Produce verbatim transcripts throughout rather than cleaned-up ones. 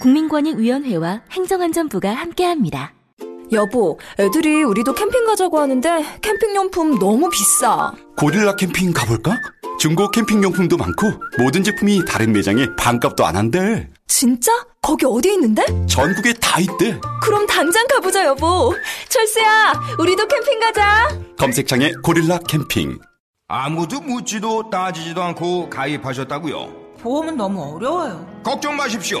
국민권익위원회와 행정안전부가 함께합니다. 여보, 애들이 우리도 캠핑 가자고 하는데 캠핑용품 너무 비싸. 고릴라 캠핑 가볼까? 중고 캠핑용품도 많고 모든 제품이 다른 매장에 반값도 안 한대. 진짜? 거기 어디 있는데? 전국에 다 있대. 그럼 당장 가보자, 여보. 철수야, 우리도 캠핑 가자. 검색창에 고릴라 캠핑. 아무도 묻지도 따지지도 않고 가입하셨다고요? 보험은 너무 어려워요. 걱정 마십시오.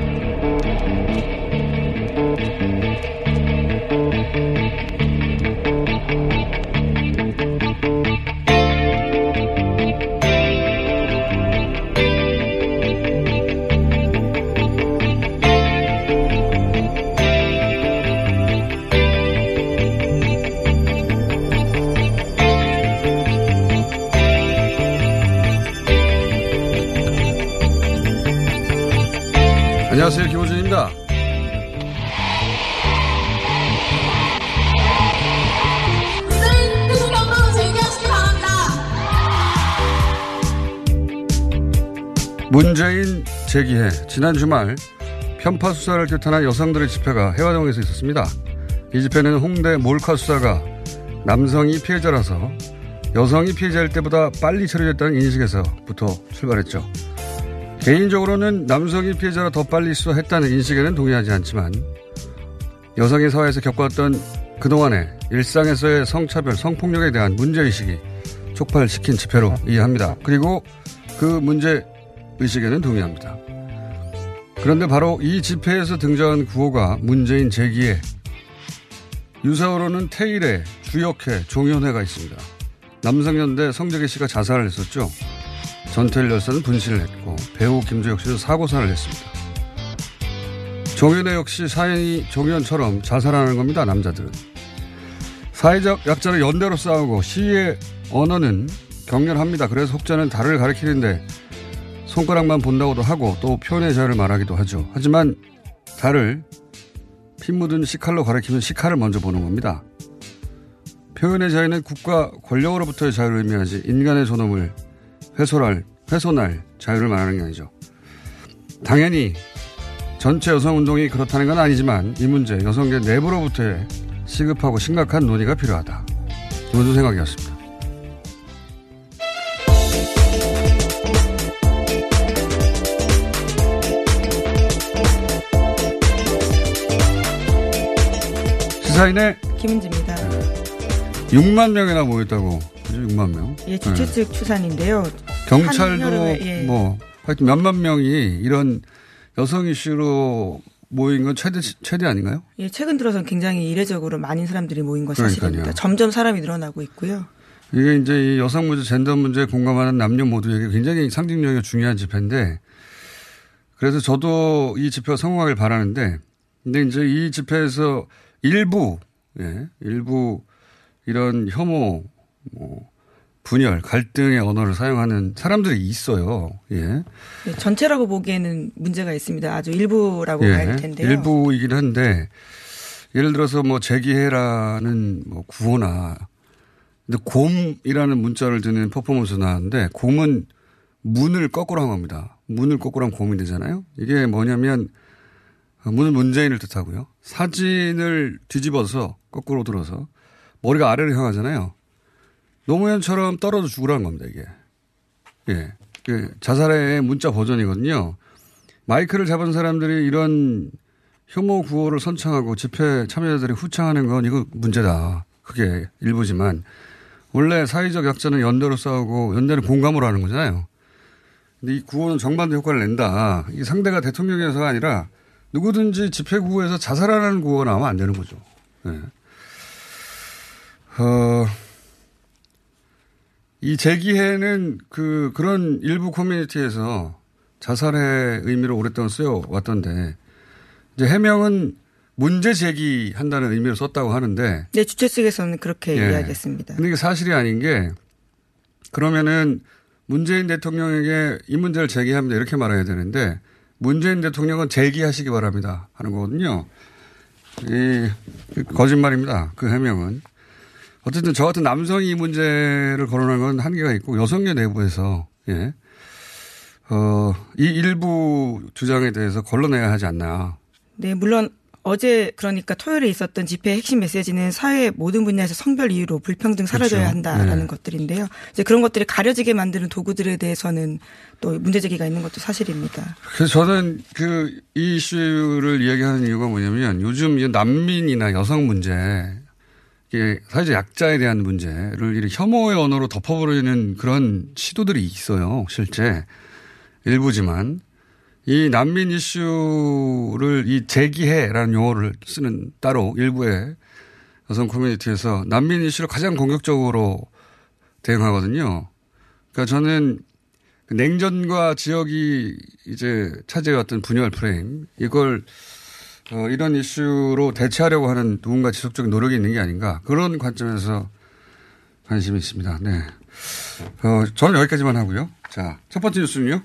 안녕하세요, 김호준입니다. 문재인 재기해. 지난 주말 편파 수사를 규탄한 여성들의 집회가 해화동에서 있었습니다. 이 집회는 홍대 몰카 수사가 남성이 피해자라서 여성이 피해자일 때보다 빨리 처리됐다는 인식에서부터 출발했죠. 개인적으로는 남성이 피해자라 더 빨리 수사했다는 인식에는 동의하지 않지만 여성이 사회에서 겪었던 그동안의 일상에서의 성차별, 성폭력에 대한 문제의식이 촉발시킨 집회로 이해합니다. 그리고 그 문제의식에는 동의합니다. 그런데 바로 이 집회에서 등장한 구호가 문재인 재기해, 유사어로는 태일회, 주역회, 종현회가 있습니다. 남성연대 성재기 씨가 자살을 했었죠. 전태일 열사는 분신을 했고 배우 김준혁 씨도 사고사를 했습니다. 종현회 역시 사연이 종현처럼 자살하는 겁니다. 남자들은 사회적 약자를 연대로 싸우고 시의 언어는 격렬합니다. 그래서 혹자는 달을 가리키는데 손가락만 본다고도 하고 또 표현의 자유를 말하기도 하죠. 하지만 달을 피 묻은 식칼로 가리키면 식칼을 먼저 보는 겁니다. 표현의 자유는 국가 권력으로부터의 자유를 의미하지 인간의 존엄을 훼손할, 훼손할 자유를 말하는 게 아니죠. 당연히 전체 여성운동이 그렇다는 건 아니지만 이 문제, 여성계 내부로부터의 시급하고 심각한 논의가 필요하다. 모두 생각이었습니다. 시사인의 김은지입니다. 육만 명이나 모였다고. 육만 명. 예, 지체측 네. 추산인데요. 경찰도 예. 뭐 하여튼 몇만 명이 이런 여성 이슈로 모인 건 최대 최대 아닌가요? 예, 최근 들어선 굉장히 이례적으로 많은 사람들이 모인 건 사실입니다. 점점 사람이 늘어나고 있고요. 이게 이제 이 여성 문제, 젠더 문제에 공감하는 남녀 모두에게 굉장히 상징적이고 중요한 집회인데, 그래서 저도 이 집회가 성공하길 바라는데, 근데 이제 이 집회에서 일부 예, 일부 이런 혐오, 뭐 분열, 갈등의 언어를 사용하는 사람들이 있어요. 예. 네, 전체라고 보기에는 문제가 있습니다. 아주 일부라고 예, 봐야 텐데요. 일부이긴 한데 예를 들어서 뭐 재기해라는 뭐 구호나, 근데 곰이라는 문자를 드는 퍼포먼스가 나왔는데 곰은 문을 거꾸로 한 겁니다. 문을 거꾸로 한 곰이 되잖아요. 이게 뭐냐면 문은 문재인을 뜻하고요. 사진을 뒤집어서 거꾸로 들어서 머리가 아래로 향하잖아요. 노무현처럼 떨어져 죽으라는 겁니다, 이게. 예. 자살의 문자 버전이거든요. 마이크를 잡은 사람들이 이런 혐오 구호를 선창하고 집회 참여자들이 후창하는 건 이거 문제다. 그게 일부지만 원래 사회적 약자는 연대로 싸우고 연대는 공감으로 하는 거잖아요. 근데 이 구호는 정반대 효과를 낸다. 이 상대가 대통령에서가 아니라 누구든지 집회 구호에서 자살하라는 구호가 나오면 안 되는 거죠. 네. 어, 이 제기해는 그, 그런 일부 커뮤니티에서 자살의 의미로 오랫동안 쓰여왔던데, 이제 해명은 문제 제기한다는 의미로 썼다고 하는데. 네, 주최 측에서는 그렇게 예. 이야기했습니다. 근데 이게 사실이 아닌 게, 그러면은 문재인 대통령에게 이 문제를 제기합니다. 이렇게 말해야 되는데, 문재인 대통령은 제기하시기 바랍니다. 하는 거거든요. 이, 거짓말입니다. 그 해명은. 어쨌든 저 같은 남성이 이 문제를 거론한 건 한계가 있고, 여성계 내부에서, 예. 어, 이 일부 주장에 대해서 걸러내야 하지 않나. 네, 물론 어제 그러니까 토요일에 있었던 집회의 핵심 메시지는 사회 모든 분야에서 성별 이유로 불평등 사라져야 그렇죠. 한다라는 네. 것들인데요. 이제 그런 것들이 가려지게 만드는 도구들에 대해서는 또 문제제기가 있는 것도 사실입니다. 그래서 저는 그 이 이슈를 이야기하는 이유가 뭐냐면 요즘 이제 난민이나 여성 문제 사회적 약자에 대한 문제를 이렇게 혐오의 언어로 덮어버리는 그런 시도들이 있어요. 실제 일부지만 이 난민 이슈를 이 제기해라는 용어를 쓰는 따로 일부의 여성 커뮤니티에서 난민 이슈를 가장 공격적으로 대응하거든요. 그러니까 저는 냉전과 지역이 이제 차지해왔던 분열 프레임 이걸 어, 이런 이슈로 대체하려고 하는 누군가 지속적인 노력이 있는 게 아닌가. 그런 관점에서 관심이 있습니다. 네. 어, 저는 여기까지만 하고요. 자, 첫 번째 뉴스는요.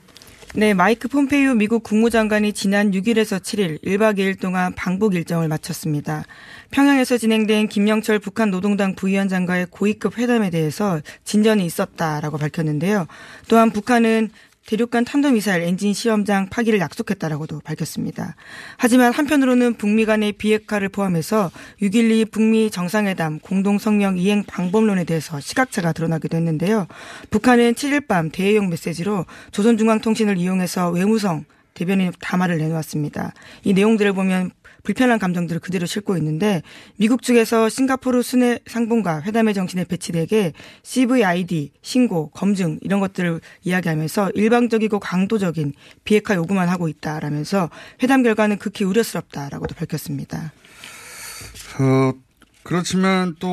네, 마이크 폼페이오 미국 국무장관이 지난 육 일에서 칠 일 일 박 이 일 동안 방북 일정을 마쳤습니다. 평양에서 진행된 김영철 북한 노동당 부위원장과의 고위급 회담에 대해서 진전이 있었다라고 밝혔는데요. 또한 북한은 대륙간 탄도미사일 엔진 시험장 파기를 약속했다라고도 밝혔습니다. 하지만 한편으로는 북미 간의 비핵화를 포함해서 육 일이 북미 정상회담 공동성명 이행 방법론에 대해서 시각차가 드러나기도 했는데요. 북한은 칠 일 밤 대외용 메시지로 조선중앙통신을 이용해서 외무성 대변인 담화를 내놓았습니다. 이 내용들을 보면 불편한 감정들을 그대로 싣고 있는데 미국 측에서 싱가포르 순회 상봉과 회담의 정신에 배치되게 씨브이아이디, 신고, 검증 이런 것들을 이야기하면서 일방적이고 강도적인 비핵화 요구만 하고 있다라면서 회담 결과는 극히 우려스럽다라고도 밝혔습니다. 어, 그렇지만 또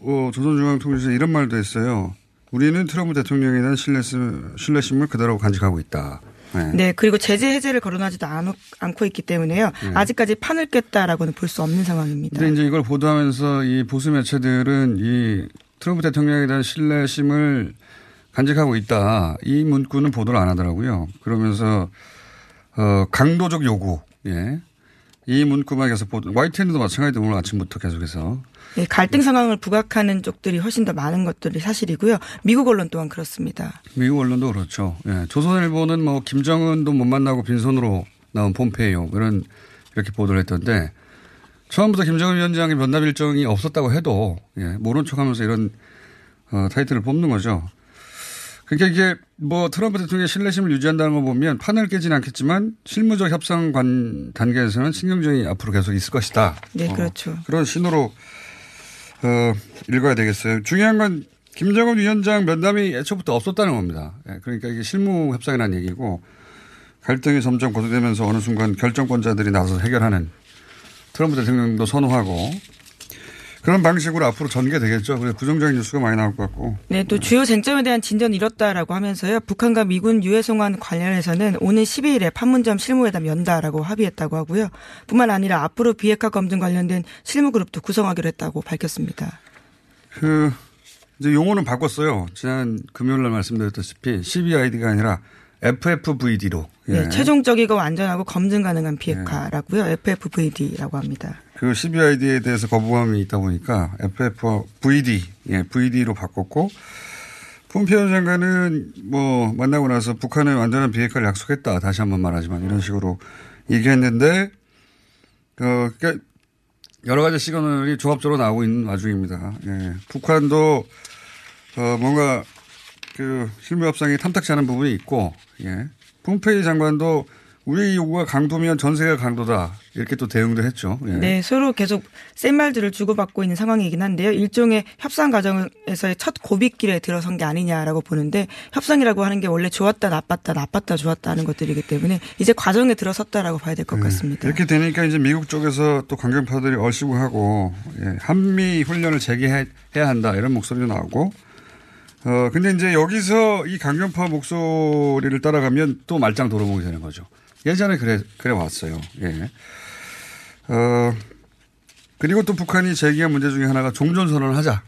어, 조선중앙통신에서 이런 말도 했어요. 우리는 트럼프 대통령에 대한 신뢰심, 신뢰심을 그대로 간직하고 있다. 네. 네, 그리고 제재 해제를 거론하지도 않고 있기 때문에요. 네. 아직까지 판을 깼다라고는 볼 수 없는 상황입니다. 그런데 이제 이걸 보도하면서 이 보수 매체들은 이 트럼프 대통령에 대한 신뢰심을 간직하고 있다. 이 문구는 보도를 안 하더라고요. 그러면서 어, 강도적 요구. 예. 이 문구만 계속 보도. 와이티엔도 마찬가지로 오늘 아침부터 계속해서. 네, 갈등 상황을 부각하는 쪽들이 훨씬 더 많은 것들이 사실이고요. 미국 언론 또한 그렇습니다. 미국 언론도 그렇죠. 예, 조선일보는 뭐 김정은도 못 만나고 빈손으로 나온 폼페이오 이런 이렇게 보도를 했던데 처음부터 김정은 위원장의 면담 일정이 없었다고 해도 예, 모른 척하면서 이런 어, 타이틀을 뽑는 거죠. 그러니까 이게 뭐 트럼프 대통령의 신뢰심을 유지한다는 거 보면 판을 깨진 않겠지만 실무적 협상 관, 단계에서는 신경전이 앞으로 계속 있을 것이다. 네, 그렇죠. 어, 그런 신호로. 어, 읽어야 되겠어요. 중요한 건 김정은 위원장 면담이 애초부터 없었다는 겁니다. 그러니까 이게 실무 협상이라는 얘기고 갈등이 점점 고조되면서 어느 순간 결정권자들이 나서서 해결하는 트럼프 대통령도 선호하고 그런 방식으로 앞으로 전개되겠죠. 그래서 부정적인 뉴스가 많이 나올 것 같고. 네, 또 주요 쟁점에 대한 진전이 이뤘다라고 하면서요. 북한과 미군 유해송환 관련해서는 오는 십이 일에 판문점 실무회담 연다라고 합의했다고 하고요. 뿐만 아니라 앞으로 비핵화 검증 관련된 실무그룹도 구성하기로 했다고 밝혔습니다. 그 이제 용어는 바꿨어요. 지난 금요일 날 말씀드렸다시피 씨브이아이디가 아니라 에프에프브이디로. 예. 네, 최종적이고 완전하고 검증 가능한 비핵화라고요. 예. 에프에프브이디라고 합니다. 그 씨브이아이디에 대해서 거부감이 있다 보니까 에프에프브이디, 예, 브이디로 바꿨고 폼페이오 장관은 뭐 만나고 나서 북한은 완전한 비핵화를 약속했다. 다시 한번 말하지만 이런 식으로 얘기했는데 어, 그러니까 여러 가지 시그널이 조합적으로 나오고 있는 와중입니다. 예, 북한도 어, 뭔가 그 실무 협상이 탐탁지 않은 부분이 있고 예, 폼페이오 장관도 우리 요구가 강도면 전 세계가 강도다. 이렇게 또 대응도 했죠. 예. 네. 서로 계속 센 말들을 주고받고 있는 상황이긴 한데요. 일종의 협상 과정에서의 첫 고비길에 들어선 게 아니냐라고 보는데, 협상이라고 하는 게 원래 좋았다 나빴다 나빴다 좋았다 하는 것들이기 때문에 이제 과정에 들어섰다라고 봐야 될 것 예. 같습니다. 이렇게 되니까 이제 미국 쪽에서 또 강경파들이 얼씨구 하고 예. 한미 훈련을 재개해야 한다 이런 목소리도 나오고, 어 근데 이제 여기서 이 강경파 목소리를 따라가면 또 말짱 돌아보게 되는 거죠. 예전에 그래, 그래 왔어요. 예. 어, 그리고 또 북한이 제기한 문제 중에 하나가 종전선언을 하자.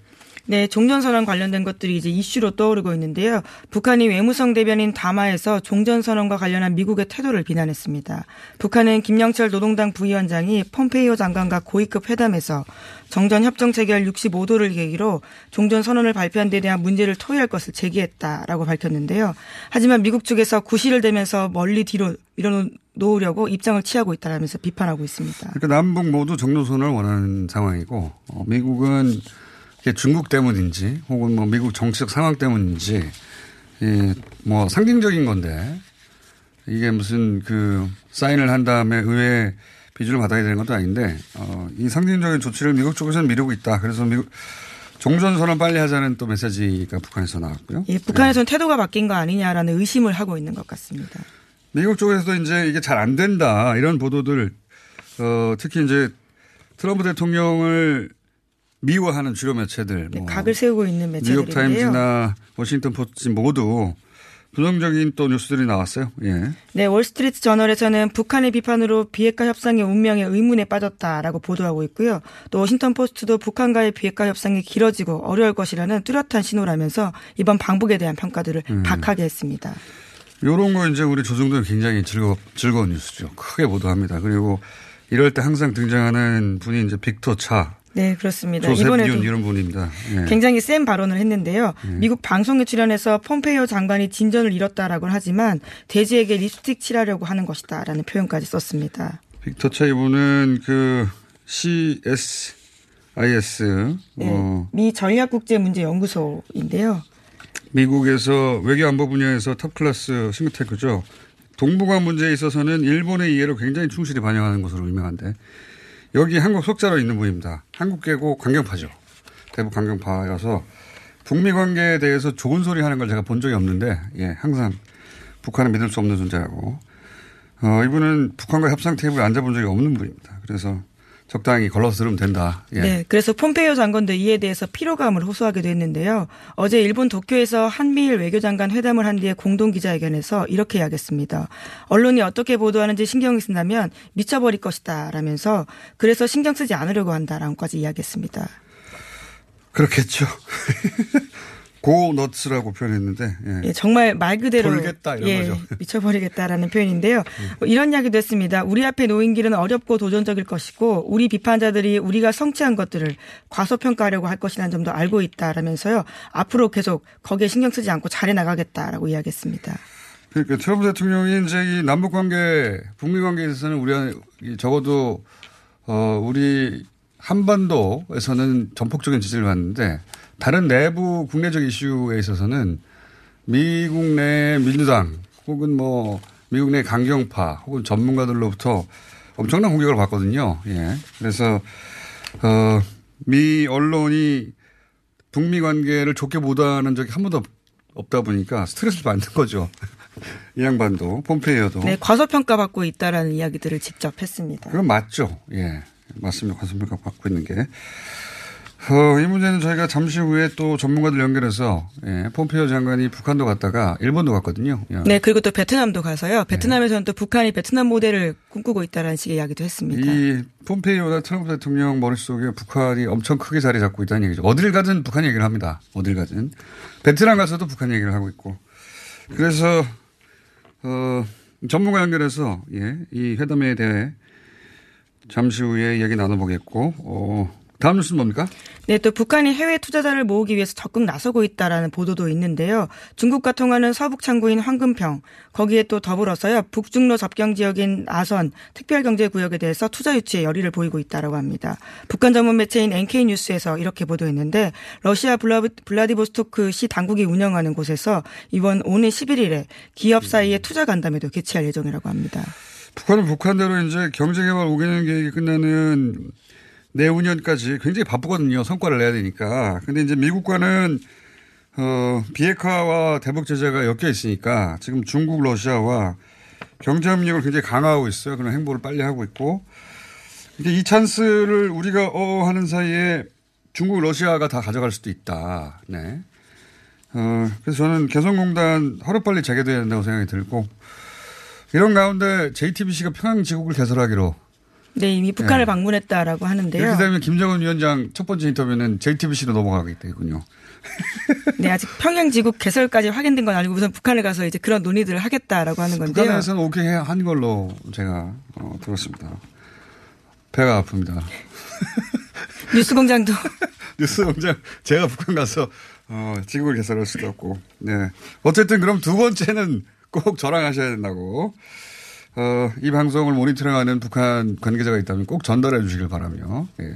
네, 종전선언 관련된 것들이 이제 이슈로 떠오르고 있는데요. 북한이 외무성 대변인 담화에서 종전선언과 관련한 미국의 태도를 비난했습니다. 북한은 김영철 노동당 부위원장이 폼페이오 장관과 고위급 회담에서 정전협정 체결 육십오 도를 계기로 종전선언을 발표한 데 대한 문제를 토의할 것을 제기했다라고 밝혔는데요. 하지만 미국 측에서 구실을 대면서 멀리 뒤로 밀어놓으려고 입장을 취하고 있다라면서 비판하고 있습니다. 그러니까 남북 모두 종전선언을 원하는 상황이고, 어, 미국은 중국 때문인지 혹은 뭐 미국 정치적 상황 때문인지 이 뭐 상징적인 건데, 이게 무슨 그 사인을 한 다음에 의회 비준을 받아야 되는 것도 아닌데, 어, 이 상징적인 조치를 미국 쪽에서는 미루고 있다. 그래서 미국 종전선언 빨리 하자는 또 메시지가 북한에서 나왔고요. 예, 북한에서는 예. 태도가 바뀐 거 아니냐라는 의심을 하고 있는 것 같습니다. 미국 쪽에서도 이제 이게 잘 안 된다 이런 보도들, 어, 특히 이제 트럼프 대통령을 미워하는 주요 매체들, 네, 뭐 각을 세우고 있는 매체들인데요. 뉴욕타임즈나 워싱턴 포스트 모두 부정적인 또 뉴스들이 나왔어요. 예. 네, 월스트리트 저널에서는 북한의 비판으로 비핵화 협상의 운명에 의문에 빠졌다라고 보도하고 있고요. 또 워싱턴 포스트도 북한과의 비핵화 협상이 길어지고 어려울 것이라는 뚜렷한 신호라면서 이번 방북에 대한 평가들을 음. 박하게 했습니다. 이런 거 이제 우리 조정도 굉장히 즐거, 즐거운 뉴스죠. 크게 보도합니다. 그리고 이럴 때 항상 등장하는 분이 이제 빅터 차. 네, 그렇습니다. 이번에도 이런 분입니다. 네. 굉장히 센 발언을 했는데요. 네. 미국 방송에 출연해서 폼페이오 장관이 진전을 이뤘다라고 하지만 돼지에게 립스틱 칠하려고 하는 것이다라는 표현까지 썼습니다. 빅터 차 이분은 그 씨에스아이에스 네, 어. 미 전략국제문제연구소인데요. 미국에서 외교안보 분야에서 탑클래스 싱크탱크죠. 동북아 문제에 있어서는 일본의 이해를 굉장히 충실히 반영하는 것으로 유명한데, 여기 한국 속자로 있는 분입니다. 한국계고 강경파죠. 대북 강경파여서 북미 관계에 대해서 좋은 소리 하는 걸 제가 본 적이 없는데, 예, 항상 북한은 믿을 수 없는 존재라고. 어, 이분은 북한과 협상 테이블에 앉아본 적이 없는 분입니다. 그래서 적당히 걸러서 들으면 된다. 예. 네, 그래서 폼페이오 장관도 이에 대해서 피로감을 호소하기도 했는데요. 어제 일본 도쿄에서 한미일 외교장관 회담을 한 뒤에 공동 기자회견에서 이렇게 이야기했습니다. 언론이 어떻게 보도하는지 신경 쓴다면 미쳐버릴 것이다 라면서, 그래서 신경 쓰지 않으려고 한다라고까지 이야기했습니다. 그렇겠죠. 고 너츠라고 표현했는데 예. 예, 정말 말 그대로 돌겠다 이런 예, 거죠. 미쳐버리겠다라는 표현인데요. 음. 이런 이야기도 했습니다. 우리 앞에 놓인 길은 어렵고 도전적일 것이고, 우리 비판자들이 우리가 성취한 것들을 과소평가하려고 할 것이라는 점도 알고 있다라면서요. 앞으로 계속 거기에 신경 쓰지 않고 잘해나가겠다라고 이야기했습니다. 그러니까 트럼프 대통령이 이제 이 남북관계, 북미관계에 있어서는 우리 적어도 어, 우리 한반도에서는 전폭적인 지지를 받는데, 다른 내부 국내적 이슈에 있어서는 미국 내 민주당 혹은 뭐 미국 내 강경파 혹은 전문가들로부터 엄청난 공격을 받거든요. 예. 그래서, 어, 미 언론이 북미 관계를 좋게 보도하는 적이 한 번도 없다 보니까 스트레스를 받는 거죠. 이 양반도, 폼페이오도. 네, 과소평가받고 있다라는 이야기들을 직접 했습니다. 그건 맞죠. 예. 맞습니다. 과소평가 받고 있는 게. 어, 이 문제는 저희가 잠시 후에 또 전문가들 연결해서 예, 폼페이오 장관이 북한도 갔다가 일본도 갔거든요. 예. 네, 그리고 또 베트남도 가서요. 베트남에서는 예. 또 북한이 베트남 모델을 꿈꾸고 있다라는 식의 이야기도 했습니다. 이 폼페이오나 트럼프 대통령 머릿속에 북한이 엄청 크게 자리 잡고 있다는 얘기죠. 어딜 가든 북한 얘기를 합니다. 어딜 가든. 베트남 가서도 북한 얘기를 하고 있고. 그래서 어, 전문가 연결해서 예, 이 회담에 대해 잠시 후에 얘기 나눠보겠고, 어, 다음 뉴스는 뭡니까? 네, 또 북한이 해외 투자자를 모으기 위해서 적극 나서고 있다라는 보도도 있는데요. 중국과 통하는 서북 창구인 황금평, 거기에 또 더불어서요 북중로 접경 지역인 아선 특별경제구역에 대해서 투자 유치에 열의를 보이고 있다라고 합니다. 북한 전문 매체인 엔케이 뉴스에서 이렇게 보도했는데, 러시아 블라, 블라디보스토크 시 당국이 운영하는 곳에서 이번 오는 십일일에 기업 사이의 투자 간담회도 개최할 예정이라고 합니다. 북한은 북한대로 이제 경제개발 오 개년 계획이 끝나는 내후년까지 굉장히 바쁘거든요. 성과를 내야 되니까. 근데 이제 미국과는, 어, 비핵화와 대북 제재가 엮여 있으니까 지금 중국, 러시아와 경제협력을 굉장히 강화하고 있어요. 그런 행보를 빨리 하고 있고. 이제 이 찬스를 우리가 어 하는 사이에 중국, 러시아가 다 가져갈 수도 있다. 네. 어, 그래서 저는 개성공단 하루빨리 재개돼야 된다고 생각이 들고, 이런 가운데 제이티비씨가 평양지국을 개설하기로. 네, 이미 북한을 네. 방문했다라고 하는데요. 이렇게 되면 김정은 위원장 첫 번째 인터뷰는 제이티비씨로 넘어가게 되군요. 네, 아직 평양지국 개설까지 확인된 건 아니고 우선 북한에 가서 이제 그런 논의들을 하겠다라고 하는 건데요. 북한에서는 오케이 한 걸로 제가 어, 들었습니다. 배가 아픕니다. 뉴스공장도. 뉴스공장 제가 북한 가서 어, 지국을 개설할 수도 없고. 네, 어쨌든 그럼 두 번째는 꼭 저랑 하셔야 된다고. 어, 이 방송을 모니터링하는 북한 관계자가 있다면 꼭 전달해 주시길 바라며, 예.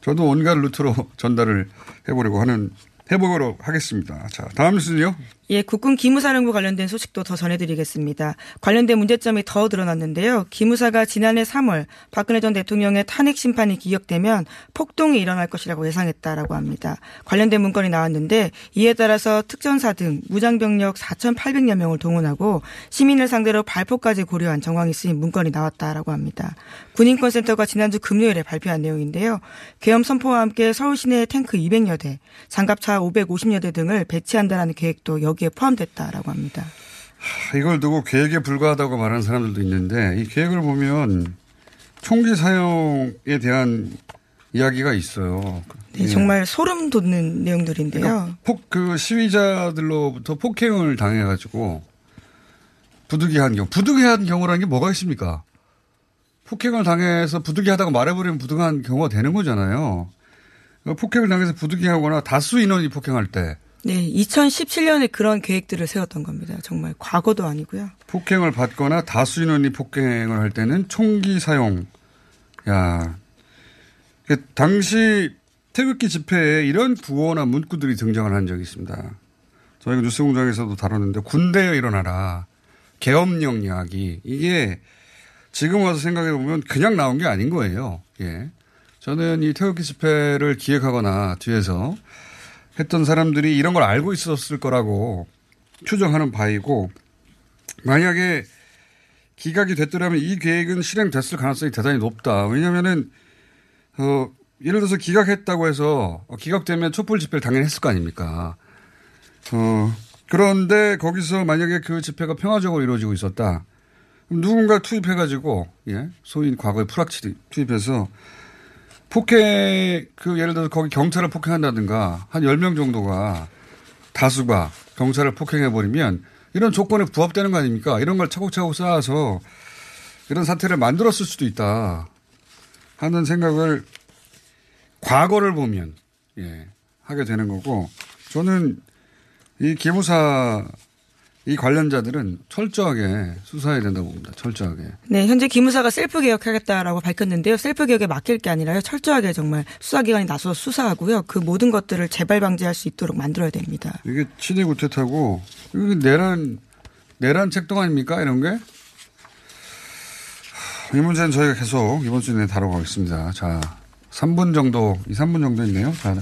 저도 온갖 루트로 전달을 해보려고 하는, 해보도록 하겠습니다. 자, 다음 뉴스는요? 예, 국군 기무사령부 관련된 소식도 더 전해드리겠습니다. 관련된 문제점이 더 드러났는데요. 기무사가 지난해 삼월 박근혜 전 대통령의 탄핵 심판이 기각되면 폭동이 일어날 것이라고 예상했다라고 합니다. 관련된 문건이 나왔는데, 이에 따라서 특전사 등 무장병력 사천팔백여 명을 동원하고 시민을 상대로 발포까지 고려한 정황이 쓰인 문건이 나왔다라고 합니다. 군인권센터가 지난주 금요일에 발표한 내용인데요. 계엄 선포와 함께 서울 시내에 탱크 이백여 대, 장갑차 오백오십여 대 등을 배치한다는 계획도 여기 에 포함됐다라고 합니다. 이걸 두고 계획에 불과하다고 말하는 사람들도 있는데, 이 계획을 보면 총기 사용에 대한 이야기가 있어요. 네, 정말 예. 소름 돋는 내용들인데요. 그러니까 폭, 그 시위자들로부터 폭행을 당해가지고 부득이한 경우, 부득이한 경우라는 게 뭐가 있습니까? 폭행을 당해서 부득이하다고 말해버리면 부득이한 경우가 되는 거잖아요. 그러니까 폭행을 당해서 부득이하거나 다수 인원이 폭행할 때. 네, 이천십칠년에 그런 계획들을 세웠던 겁니다. 정말 과거도 아니고요. 폭행을 받거나 다수 인원이 폭행을 할 때는 총기 사용. 야, 당시 태극기 집회에 이런 구호나 문구들이 등장을 한 적이 있습니다. 저희가 뉴스공장에서도 다뤘는데, 군대여 일어나라, 계엄령 이야기. 이게 지금 와서 생각해 보면 그냥 나온 게 아닌 거예요. 예, 저는 이 태극기 집회를 기획하거나 뒤에서 했던 사람들이 이런 걸 알고 있었을 거라고 추정하는 바이고, 만약에 기각이 됐더라면 이 계획은 실행됐을 가능성이 대단히 높다. 왜냐하면은 어, 예를 들어서 기각했다고 해서 기각되면 촛불 집회를 당연히 했을 거 아닙니까. 어, 그런데 거기서 만약에 그 집회가 평화적으로 이루어지고 있었다. 그럼 누군가 투입해가지고, 예, 소위 과거에 프락치 투입해서 폭행, 그, 예를 들어서 거기 경찰을 폭행한다든가, 한 열 명 정도가, 다수가 경찰을 폭행해버리면, 이런 조건에 부합되는 거 아닙니까? 이런 걸 차곡차곡 쌓아서, 이런 사태를 만들었을 수도 있다. 하는 생각을, 과거를 보면, 예, 하게 되는 거고, 저는, 이 기무사, 이 관련자들은 철저하게 수사해야 된다고 봅니다. 철저하게. 네, 현재 기무사가 셀프 개혁하겠다라고 밝혔는데요. 셀프 개혁에 맡길 게 아니라요. 철저하게 정말 수사기관이 나서서 수사하고요. 그 모든 것들을 재발 방지할 수 있도록 만들어야 됩니다. 이게 친일구태타고, 이게 내란, 내란 책동 아닙니까? 이런 게? 이 문제는 저희가 계속 이번 주 내에 다뤄가겠습니다. 자, 삼 분 정도, 이, 삼 분 정도 있네요. 자.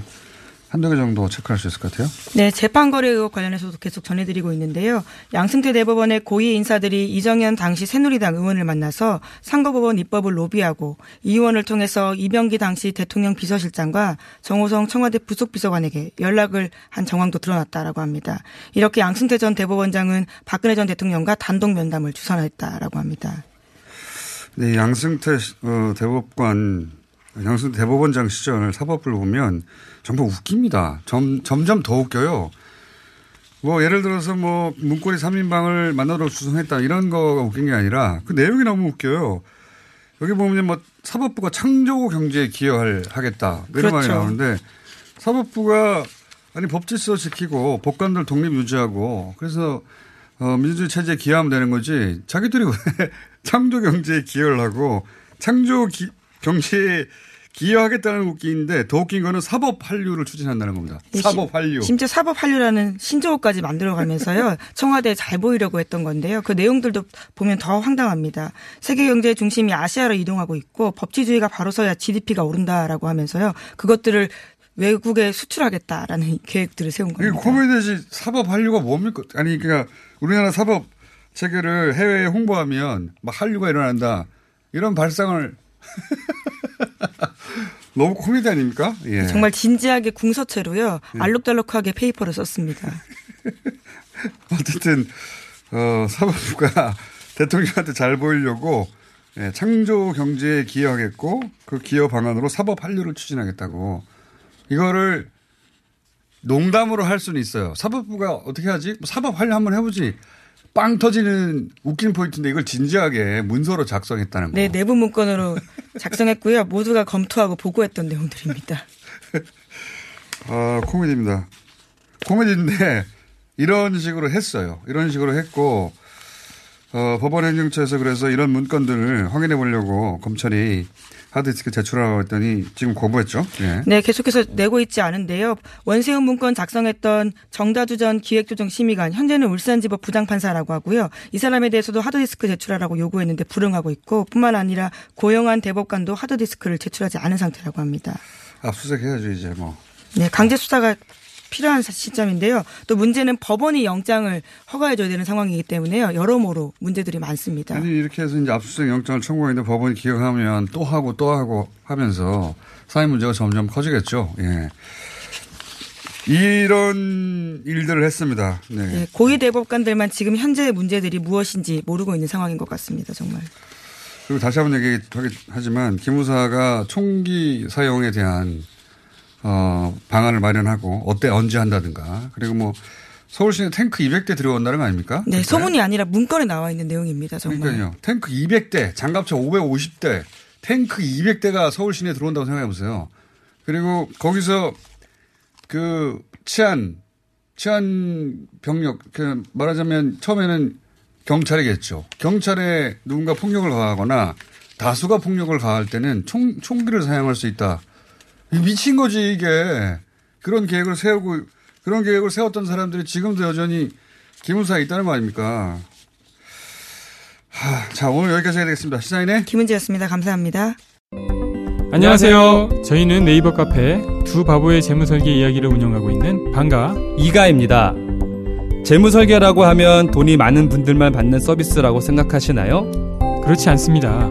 한두 개 정도 체크할 수 있을 것 같아요. 네, 재판거래 의혹 관련해서도 계속 전해드리고 있는데요. 양승태 대법원의 고위 인사들이 이정현 당시 새누리당 의원을 만나서 상고법원 입법을 로비하고, 이 의원을 통해서 이병기 당시 대통령 비서실장과 정호성 청와대 부속비서관에게 연락을 한 정황도 드러났다라고 합니다. 이렇게 양승태 전 대법원장은 박근혜 전 대통령과 단독 면담을 주선했다라고 합니다. 네, 양승태 대법관, 양승태 대법원장 시절 사법을 보면 정말 웃깁니다. 점, 점점 더 웃겨요. 뭐 예를 들어서 뭐 문고리 삼 인방을 만나러 주선했다 이런 거가 웃긴 게 아니라 그 내용이 너무 웃겨요. 여기 보면 뭐 사법부가 창조 경제에 기여할 하겠다 이런 말이 나오는데 사법부가 아니 법질서 지키고 법관들 독립 유지하고 그래서 어, 민주주의 체제에 기여하면 되는 거지 자기들이 왜 창조 경제에 기여를 하고 창조 기, 경제에 기여하겠다는 웃기인데 더 웃긴 거는 사법 한류를 추진한다는 겁니다. 사법 한류. 심지어 사법 한류라는 신조어까지 만들어가면서요. 청와대에 잘 보이려고 했던 건데요. 그 내용들도 보면 더 황당합니다. 세계 경제의 중심이 아시아로 이동하고 있고 법치주의가 바로서야 지디피가 오른다라고 하면서요. 그것들을 외국에 수출하겠다라는 계획들을 세운 겁니다. 코미디지 사법 한류가 뭡니까? 아니 그러니까 우리나라 사법 체계를 해외에 홍보하면 막 한류가 일어난다. 이런 발상을. 너무 코미디 아닙니까? 예. 정말 진지하게 궁서체로요. 알록달록하게 페이퍼를 썼습니다. 어쨌든 어, 사법부가 대통령한테 잘 보이려고 예, 창조 경제에 기여하겠고 그 기여 방안으로 사법 한류를 추진하겠다고. 이거를 농담으로 할 수는 있어요. 사법부가 어떻게 하지? 사법 한류 한번 해보지. 빵 터지는 웃긴 포인트인데 이걸 진지하게 문서로 작성했다는 거예요. 네, 내부 문건으로 작성했고요. 모두가 검토하고 보고했던 내용들입니다. 아, 코미디입니다. 코미디인데 이런 식으로 했어요. 이런 식으로 했고 어, 법원 행정처에서 그래서 이런 문건들을 확인해 보려고 검찰이 하드디스크 제출하라고 했더니 지금 거부했죠. 네. 네, 계속해서 내고 있지 않은데요. 원세훈 문건 작성했던 정다주 전 기획조정심의관 현재는 울산지법 부장판사라고 하고요. 이 사람에 대해서도 하드디스크 제출하라고 요구했는데 불응하고 있고 뿐만 아니라 고영한 대법관도 하드디스크를 제출하지 않은 상태라고 합니다. 압수수색해야죠 이제 뭐. 네, 강제 수사가 필요한 시점인데요. 또 문제는 법원이 영장을 허가해줘야 되는 상황이기 때문에요. 여러모로 문제들이 많습니다. 아니 이렇게 해서 이제 압수수색 영장을 청구했는데 법원이 기각하면 또 하고 또 하고 하면서 사회 문제가 점점 커지겠죠. 예. 이런 일들을 했습니다. 네. 예, 고위 대법관들만 지금 현재의 문제들이 무엇인지 모르고 있는 상황인 것 같습니다. 정말. 그리고 다시 한번 얘기하지만 기무사가 총기 사용에 대한 어, 방안을 마련하고 어때 언제 한다든가 그리고 뭐 서울시내 탱크 이백 대 들여온다는 거 아닙니까? 네. 그때? 소문이 아니라 문건에 나와 있는 내용입니다. 정말. 그러니까요. 탱크 이백 대 장갑차 오백오십 대 탱크 이백 대가 서울시내에 들어온다고 생각해 보세요. 그리고 거기서 그 치안 치안 병력 말하자면 처음에는 경찰이겠죠. 경찰에 누군가 폭력을 가하거나 다수가 폭력을 가할 때는 총, 총기를 사용할 수 있다. 미친 거지 이게. 그런 계획을 세우고 그런 계획을 세웠던 사람들이 지금도 여전히 기무사에 있다는 거 아닙니까. 하, 자 오늘 여기까지 해야 되겠습니다. 시사인의 김은지였습니다. 감사합니다. 안녕하세요. 저희는 네이버 카페 두 바보의 재무설계 이야기를 운영하고 있는 방가 이가입니다. 재무설계라고 하면 돈이 많은 분들만 받는 서비스라고 생각하시나요? 그렇지 않습니다.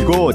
이거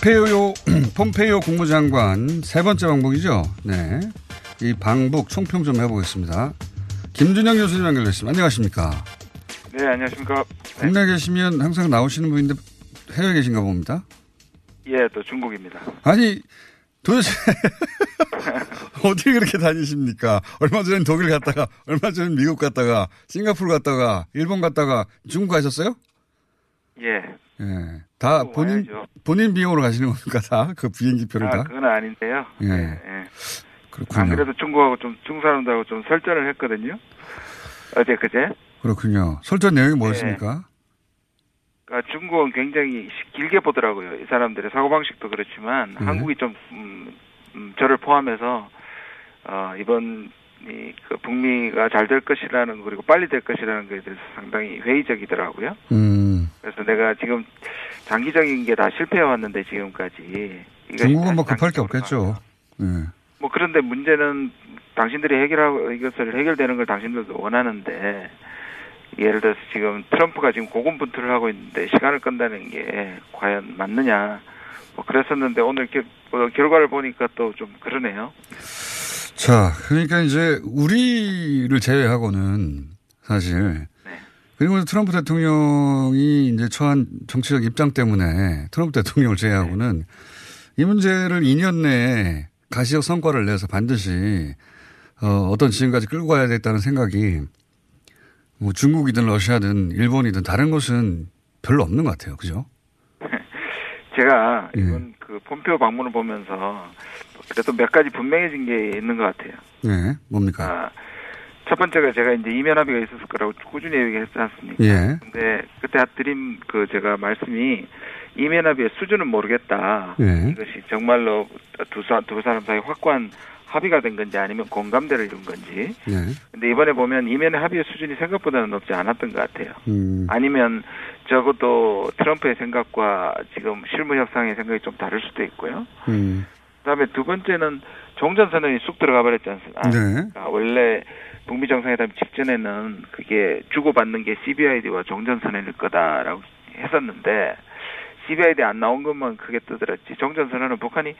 폼페이오, 폼페이오 국무장관 세 번째 방북이죠. 네, 이 방북 총평 좀 해보겠습니다. 김준형 교수님 연결됐습니다. 안녕하십니까? 네, 안녕하십니까? 국내 계시면 항상 나오시는 분인데 해외에 계신가 봅니다. 예, 또 중국입니다. 아니 도대체 어떻게 그렇게 다니십니까? 얼마 전에 독일 갔다가, 얼마 전에 미국 갔다가, 싱가포르 갔다가, 일본 갔다가, 중국 가셨어요? 예. 예. 다 본인, 와야죠. 본인 비용으로 가시는 겁니까? 다? 그 비행기표를 아, 다? 그건 아닌데요. 예. 예. 그렇군요. 안 그래도 중국하고 좀, 중국 사람들하고 좀 설전을 했거든요. 어제, 그제? 그렇군요. 설전 내용이 뭐였습니까? 예. 그러니까 중국은 굉장히 길게 보더라고요. 이 사람들의 사고방식도 그렇지만 네. 한국이 좀 음, 음, 저를 포함해서 어, 이번 이, 그 북미가 잘 될 것이라는 그리고 빨리 될 것이라는 것에 대해서 상당히 회의적이더라고요. 음. 그래서 내가 지금 장기적인 게 다 실패해왔는데 지금까지. 중국은 뭐 급할 게 없겠죠. 네. 뭐 그런데 문제는 당신들이 해결하고 이것을 해결되는 걸 당신들도 원하는데 예를 들어서 지금 트럼프가 지금 고군분투를 하고 있는데 시간을 끈다는 게 과연 맞느냐 뭐 그랬었는데 오늘 겨, 뭐 결과를 보니까 또 좀 그러네요. 자, 그러니까 이제 우리를 제외하고는 사실 네. 그리고 트럼프 대통령이 이제 처한 정치적 입장 때문에 트럼프 대통령을 제외하고는 네. 이 문제를 이 년 내에 가시적 성과를 내서 반드시 어, 어떤 지점까지 끌고 가야 되겠다는 생각이 뭐 중국이든 러시아든 일본이든 다른 곳은 별로 없는 것 같아요. 그죠? 제가 이번 예. 그 폼페이오 방문을 보면서 그래도 몇 가지 분명해진 게 있는 것 같아요. 네, 예. 뭡니까? 아, 첫 번째가 제가 이제 이면 합의가 있었을 거라고 꾸준히 얘기했지 않습니까? 예. 근데 그때 드린 그 제가 말씀이 이면 합의의 수준은 모르겠다. 예. 이것이 정말로 두 사람, 두 사람 사이 확고한 합의가 된 건지 아니면 공감대를 이룬 건지. 그런데 네. 이번에 보면 이면의 합의의 수준이 생각보다는 높지 않았던 것 같아요. 음. 아니면 적어도 트럼프의 생각과 지금 실무 협상의 생각이 좀 다를 수도 있고요. 음. 그다음에 두 번째는 종전선언이 쑥 들어가 버렸지 않습니까? 네. 아, 원래 북미 정상회담 직전에는 그게 주고받는 게 씨비아이디와 종전선언일 거다라고 했었는데 씨비아이디 안 나온 것만 크게 떠들었지 종전선언은 북한이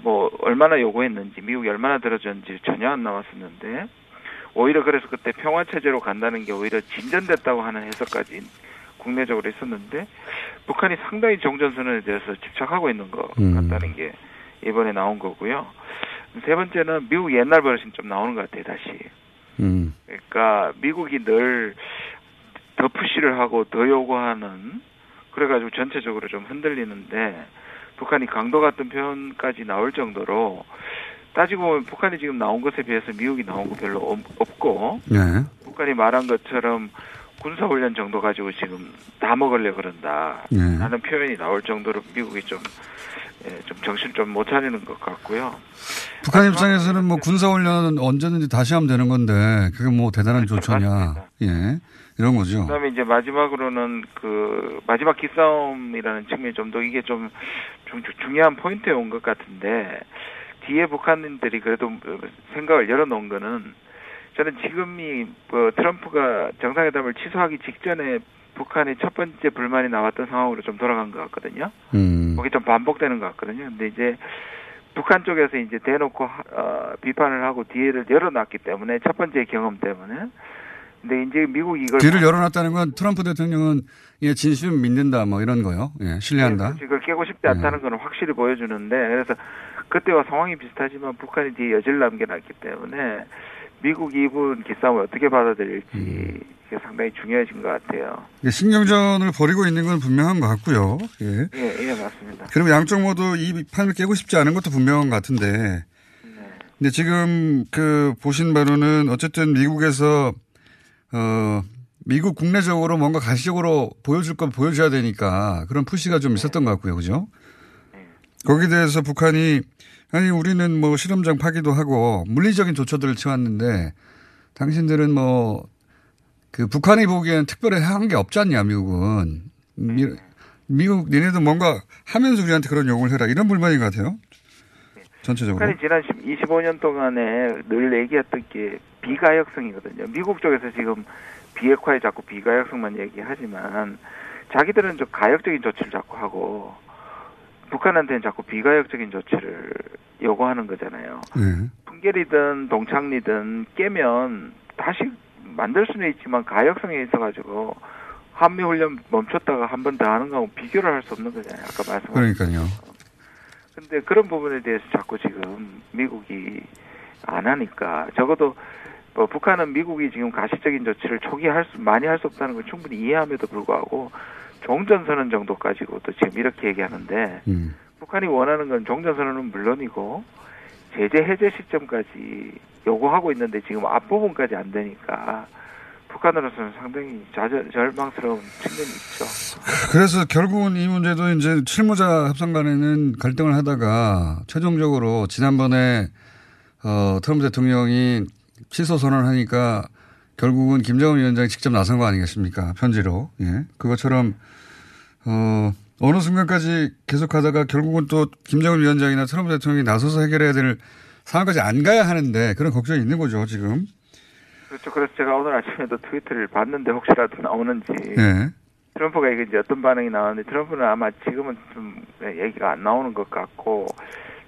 뭐 얼마나 요구했는지 미국이 얼마나 들어줬는지 전혀 안 나왔었는데 오히려 그래서 그때 평화 체제로 간다는 게 오히려 진전됐다고 하는 해석까지 국내적으로 있었는데 북한이 상당히 종전선언에 대해서 집착하고 있는 것 같다는 음. 게 이번에 나온 거고요. 세 번째는 미국 옛날 버릇이 좀 나오는 것 같아요. 다시. 음. 그러니까 미국이 늘 더 푸시를 하고 더 요구하는 그래가지고 전체적으로 좀 흔들리는데 북한이 강도 같은 표현까지 나올 정도로 따지고 보면 북한이 지금 나온 것에 비해서 미국이 나온 거 별로 없고 네. 북한이 말한 것처럼 군사훈련 정도 가지고 지금 다 먹으려고 그런다 네. 라는 표현이 나올 정도로 미국이 좀, 예, 좀 정신 좀 못 차리는 것 같고요. 북한 입장에서는 뭐 군사훈련은 언제든지 다시 하면 되는 건데 그게 뭐 대단한 조처냐. 예. 이런 거죠. 그다음에 이제 마지막으로는 그 마지막 기싸움이라는 측면이 좀 더 이게 좀, 좀 중요한 포인트에 온 것 같은데 뒤에 북한인들이 그래도 생각을 열어놓은 거는 저는 지금이 뭐 트럼프가 정상회담을 취소하기 직전에 북한의 첫 번째 불만이 나왔던 상황으로 좀 돌아간 것 같거든요. 음. 거기 좀 반복되는 것 같거든요. 근데 이제 북한 쪽에서 이제 대놓고 어, 비판을 하고 뒤를 열어놨기 때문에 첫 번째 경험 때문에. 근데 이제 미국 이걸 뒤를 열어놨다는 건 트럼프 대통령은 예 진심 믿는다 뭐 이런 거요, 예 신뢰한다. 네, 이걸 깨고 싶지 않다는 건 예. 확실히 보여주는데 그래서 그때와 상황이 비슷하지만 북한이 뒤에 여지를 남겨놨기 때문에 미국이 이번 기싸움을 어떻게 받아들일지 음. 이게 상당히 중요해진 것 같아요. 예, 신경전을 벌이고 있는 건 분명한 것 같고요. 예, 예, 예 맞습니다. 그럼 양쪽 모두 이 판을 깨고 싶지 않은 것도 분명한 것 같은데. 네. 근데 지금 그 보신 바로는 어쨌든 미국에서 어, 미국 국내적으로 뭔가 가시적으로 보여줄 건 보여줘야 되니까 그런 푸시가 좀 있었던 것 같고요. 그죠? 거기에 대해서 북한이, 아니, 우리는 뭐 실험장 파기도 하고 물리적인 조처들을 취했는데 당신들은 뭐 그 북한이 보기엔 특별히 한 게 없지 않냐, 미국은. 미, 미국, 니네도 뭔가 하면서 우리한테 그런 요구를 해라. 이런 불만인 것 같아요. 전체적으로. 북한이 지난 이십오 년 동안에 늘 얘기했던 게 비가역성이거든요. 미국 쪽에서 지금 비핵화에 자꾸 비가역성만 얘기하지만 자기들은 좀 가역적인 조치를 자꾸 하고 북한한테는 자꾸 비가역적인 조치를 요구하는 거잖아요. 네. 풍계리든 동창리든 깨면 다시 만들 수는 있지만 가역성에 있어가지고 한미훈련 멈췄다가 한 번 더 하는 거하고 비교를 할 수 없는 거잖아요. 아까 말씀하셨죠. 그러니까요. 근데 그런 부분에 대해서 자꾸 지금 미국이 안 하니까, 적어도 뭐 북한은 미국이 지금 가시적인 조치를 초기에 할 수, 많이 할 수 없다는 걸 충분히 이해함에도 불구하고 종전선언 정도까지고도 지금 이렇게 얘기하는데, 음. 북한이 원하는 건 종전선언은 물론이고 제재 해제 시점까지 요구하고 있는데 지금 앞부분까지 안 되니까 북한으로서는 상당히 좌절, 절망스러운 측면이 있죠. 그래서 결국은 이 문제도 이제 실무자 협상 간에는 갈등을 하다가 최종적으로 지난번에 어, 트럼프 대통령이 취소 선언하니까 결국은 김정은 위원장이 직접 나선 거 아니겠습니까? 편지로. 예. 그것처럼 어, 어느 순간까지 계속하다가 결국은 또 김정은 위원장이나 트럼프 대통령이 나서서 해결해야 될 상황까지 안 가야 하는데 그런 걱정이 있는 거죠 지금. 그렇죠. 그래서 제가 오늘 아침에도 트위터를 봤는데 혹시라도 나오는지. 네. 트럼프가 이게 이제 어떤 반응이 나왔는데 트럼프는 아마 지금은 좀 얘기가 안 나오는 것 같고,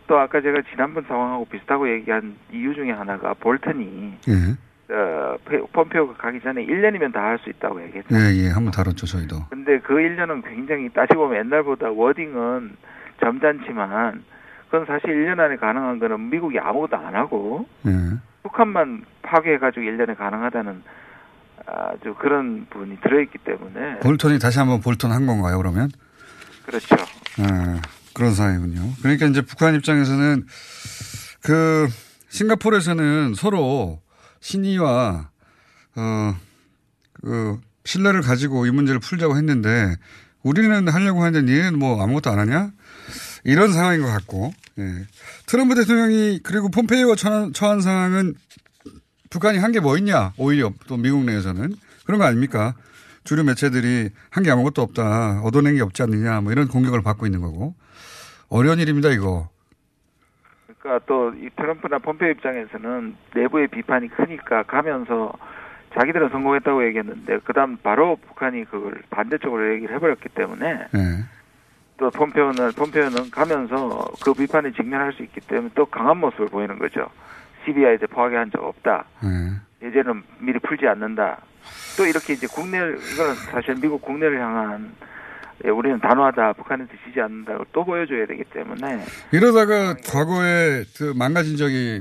또 아까 제가 지난번 상황하고 비슷하고 얘기한 이유 중에 하나가 볼턴이 네. 어, 폼페오가 가기 전에 일 년이면 다 할 수 있다고 얘기했잖아요. 네, 예, 한번 다뤘죠 저희도. 근데 그 일 년은 굉장히 따지고 보면 옛날보다 워딩은 점잖지만 그건 사실 일 년 안에 가능한 거는 미국이 아무것도 안 하고 네. 북한만 파괴해가지고 일 년에 가능하다는 아주 그런 부분이 들어있기 때문에. 볼턴이 다시 한번 볼턴 한 건가요, 그러면? 그렇죠. 아, 그런 상황이군요. 그러니까 이제 북한 입장에서는 그 싱가포르에서는 서로 신의와 어, 그 신뢰를 가지고 이 문제를 풀자고 했는데 우리는 하려고 하는데 얘는 뭐 아무것도 안 하냐? 이런 상황인 것 같고. 예. 트럼프 대통령이 그리고 폼페이오가 처한, 처한 상황은 북한이 한 게 뭐 있냐, 오히려 또 미국 내에서는 그런 거 아닙니까? 주류 매체들이 한 게 아무것도 없다, 얻어낸 게 없지 않느냐, 뭐 이런 공격을 받고 있는 거고. 어려운 일입니다 이거. 그러니까 또 이 트럼프나 폼페이오 입장에서는 내부의 비판이 크니까 가면서 자기들은 성공했다고 얘기했는데 그다음 바로 북한이 그걸 반대쪽으로 얘기를 해버렸기 때문에. 예. 또 폼페오는, 폼페오는 가면서 그 비판에 직면할 수 있기 때문에 또 강한 모습을 보이는 거죠. 씨비아이에서 파괴한 적 없다. 네. 예제는 미리 풀지 않는다. 또 이렇게 이제 국내, 이건 사실 미국 국내를 향한 우리는 단호하다, 북한은 지지 않는다고 또 보여줘야 되기 때문에. 이러다가 과거에 그 망가진 적이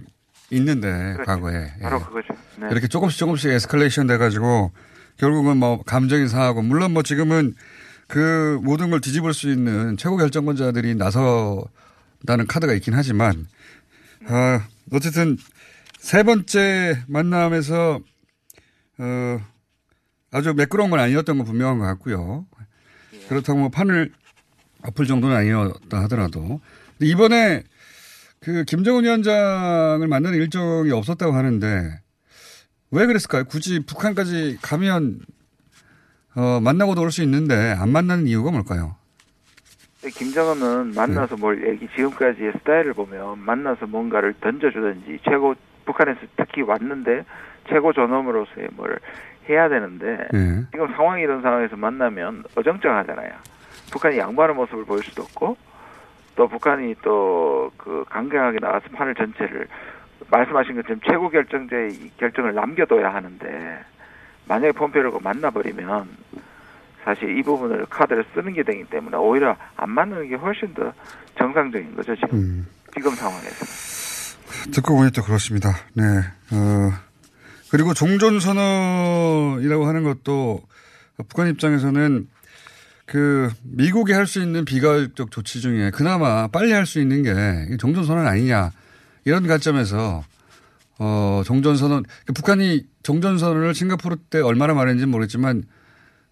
있는데, 그렇죠. 과거에. 바로 예. 그거죠. 네. 이렇게 조금씩 조금씩 에스컬레이션 돼가지고 결국은 뭐 감정이 상하고, 물론 뭐 지금은 그 모든 걸 뒤집을 수 있는 최고 결정권자들이 나서다는 카드가 있긴 하지만, 어, 어쨌든 세 번째 만남에서 어, 아주 매끄러운 건 아니었던 건 분명한 것 같고요. 그렇다고 뭐 판을 엎을 정도는 아니었다 하더라도. 근데 이번에 그 김정은 위원장을 만나는 일정이 없었다고 하는데 왜 그랬을까요? 굳이 북한까지 가면 어, 만나고도 올 수 있는데 안 만나는 이유가 뭘까요? 김정은은 만나서 네. 뭘 얘기, 지금까지의 스타일을 보면 만나서 뭔가를 던져주든지, 최고, 북한에서 특히 왔는데 최고 존엄으로서의 뭘 해야 되는데, 네. 지금 상황이 이런 상황에서 만나면 어정쩡하잖아요. 북한이 양보하는 모습을 보일 수도 없고, 또 북한이 또 그 강경하게 나와서 판을 전체를 말씀하신 것처럼 최고 결정자의 결정을 남겨둬야 하는데, 만약에 폼페이오를 만나버리면 사실 이 부분을 카드를 쓰는 게 되기 때문에 오히려 안 만나는 게 훨씬 더 정상적인 거죠 지금 음. 지금 상황에서. 듣고 보니까 그렇습니다. 네. 어, 그리고 종전 선언이라고 하는 것도 북한 입장에서는 그 미국이 할 수 있는 비가역적 조치 중에 그나마 빨리 할 수 있는 게 종전 선언 아니냐, 이런 관점에서. 어, 종전선언, 북한이 종전선언을 싱가포르 때 얼마나 말했는지는 모르겠지만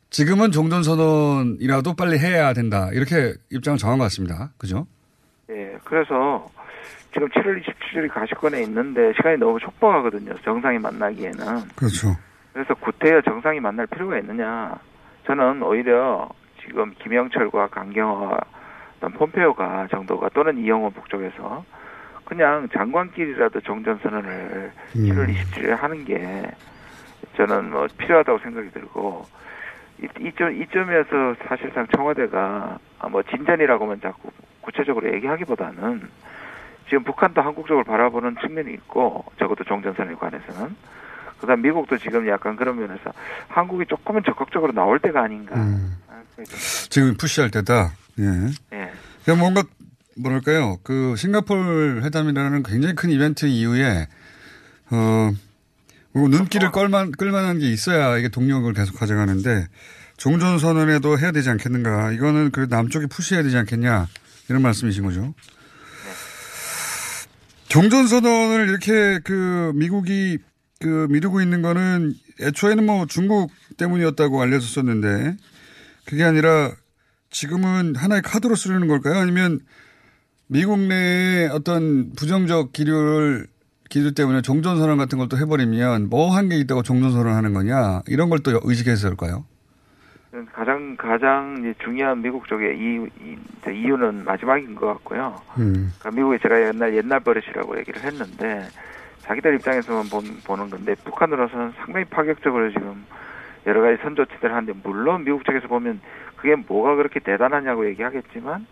지금은 종전선언이라도 빨리 해야 된다, 이렇게 입장을 정한 것 같습니다. 그죠? 예, 그래서 지금 칠월 이십칠일이 가시권에 있는데 시간이 너무 촉박하거든요. 정상이 만나기에는. 그렇죠. 그래서 구태여 정상이 만날 필요가 있느냐. 저는 오히려 지금 김영철과 강경화, 폼페오가 정도가, 또는 이영호 북쪽에서 그냥 장관끼리라도 종전선언을 음. 칠월 이십칠일에 하는 게 저는 뭐 필요하다고 생각이 들고, 이, 이 점에서 사실상 청와대가 뭐 진전이라고만 자꾸 구체적으로 얘기하기보다는 지금 북한도 한국적으로 바라보는 측면이 있고, 적어도 종전선언에 관해서는. 그다음 미국도 지금 약간 그런 면에서 한국이 조금은 적극적으로 나올 때가 아닌가. 음. 지금 푸시할 때다. 예. 예. 그냥 뭔가 뭐랄까요. 그 싱가포르 회담이라는 굉장히 큰 이벤트 이후에 어 눈길을 끌만 끌만한 게 있어야 이게 동력을 계속 가져가는데 종전 선언에도 해야 되지 않겠는가? 이거는 그 남쪽이 푸시해야 되지 않겠냐 이런 말씀이신 거죠. 종전 선언을 이렇게 그 미국이 그 미루고 있는 거는 애초에는 뭐 중국 때문이었다고 알려졌었는데 그게 아니라 지금은 하나의 카드로 쓰려는 걸까요? 아니면 미국 내의 어떤 부정적 기류를 기류 때문에 종전 선언 같은 걸 또 해버리면 뭐 한 게 있다고 종전 선언하는 거냐 이런 걸 또 의식해서일까요? 가장 가장 중요한 미국 쪽의 이유, 이유는 마지막인 것 같고요. 음. 그러니까 미국이 제가 옛날 옛날 버릇이라고 얘기를 했는데 자기들 입장에서만 보는 건데 북한으로서는 상당히 파격적으로 지금 여러 가지 선조치들을 하는데 물론 미국 측에서 보면 그게 뭐가 그렇게 대단하냐고 얘기하겠지만